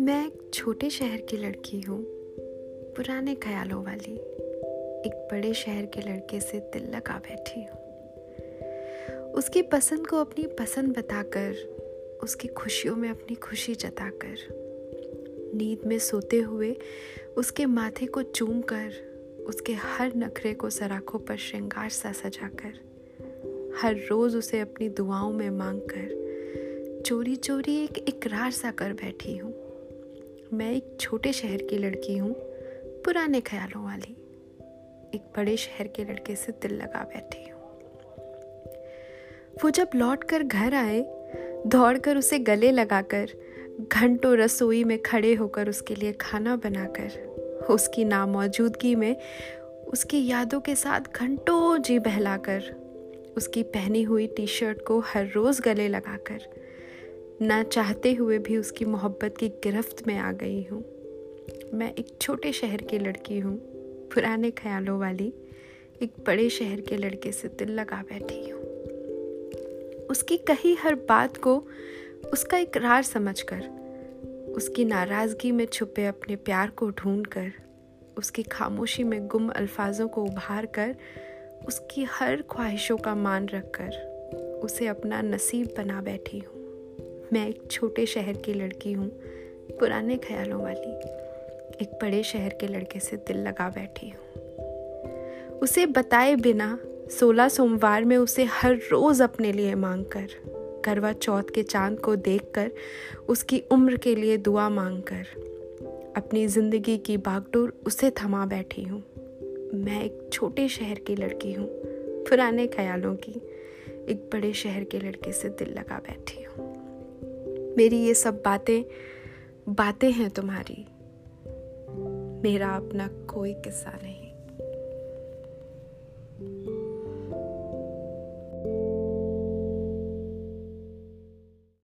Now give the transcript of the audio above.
मैं एक छोटे शहर की लड़की हूँ, पुराने ख्यालों वाली। एक बड़े शहर के लड़के से दिल लगा बैठी हूँ। उसकी पसंद को अपनी पसंद बताकर, उसकी खुशियों में अपनी खुशी जताकर, नींद में सोते हुए उसके माथे को चूमकर, उसके हर नखरे को सराखों पर श्रृंगार सा सजाकर, हर रोज़ उसे अपनी दुआओं में मांग कर चोरी चोरी एक इकरार सा कर बैठी हूँ। मैं एक छोटे शहर की लड़की हूँ, पुराने ख्यालों वाली। एक बड़े शहर के लड़के से दिल लगा बैठी हूँ। वो जब लौट कर घर आए, दौड़कर उसे गले लगाकर, घंटों रसोई में खड़े होकर उसके लिए खाना बनाकर, उसकी नामौजूदगी में उसकी यादों के साथ घंटों जी बहलाकर, उसकी पहनी हुई टी शर्ट को हर रोज़ गले लगाकर, ना चाहते हुए भी उसकी मोहब्बत की गिरफ्त में आ गई हूँ। मैं एक छोटे शहर की लड़की हूँ, पुराने ख्यालों वाली। एक बड़े शहर के लड़के से दिल लगा बैठी हूँ। उसकी कही हर बात को उसका इकरार समझकर, उसकी नाराज़गी में छुपे अपने प्यार को ढूंढकर, उसकी खामोशी में गुम अल्फाजों को उभार कर, उसकी हर ख्वाहिशों का मान रखकर उसे अपना नसीब बना बैठी हूँ। मैं एक छोटे शहर की लड़की हूँ, पुराने ख्यालों वाली। एक बड़े शहर के लड़के से दिल लगा बैठी हूँ। उसे बताए बिना 16 सोमवार में उसे हर रोज़ अपने लिए मांग कर, करवा चौथ के चांद को देखकर उसकी उम्र के लिए दुआ मांग कर, अपनी ज़िंदगी की बागडोर उसे थमा बैठी हूँ। मैं एक छोटे शहर की लड़की हूँ, पुराने ख्यालों की। एक बड़े शहर के लड़के से दिल लगा बैठी हूँ। मेरी ये सब बातें हैं तुम्हारी, मेरा अपना कोई किस्सा नहीं।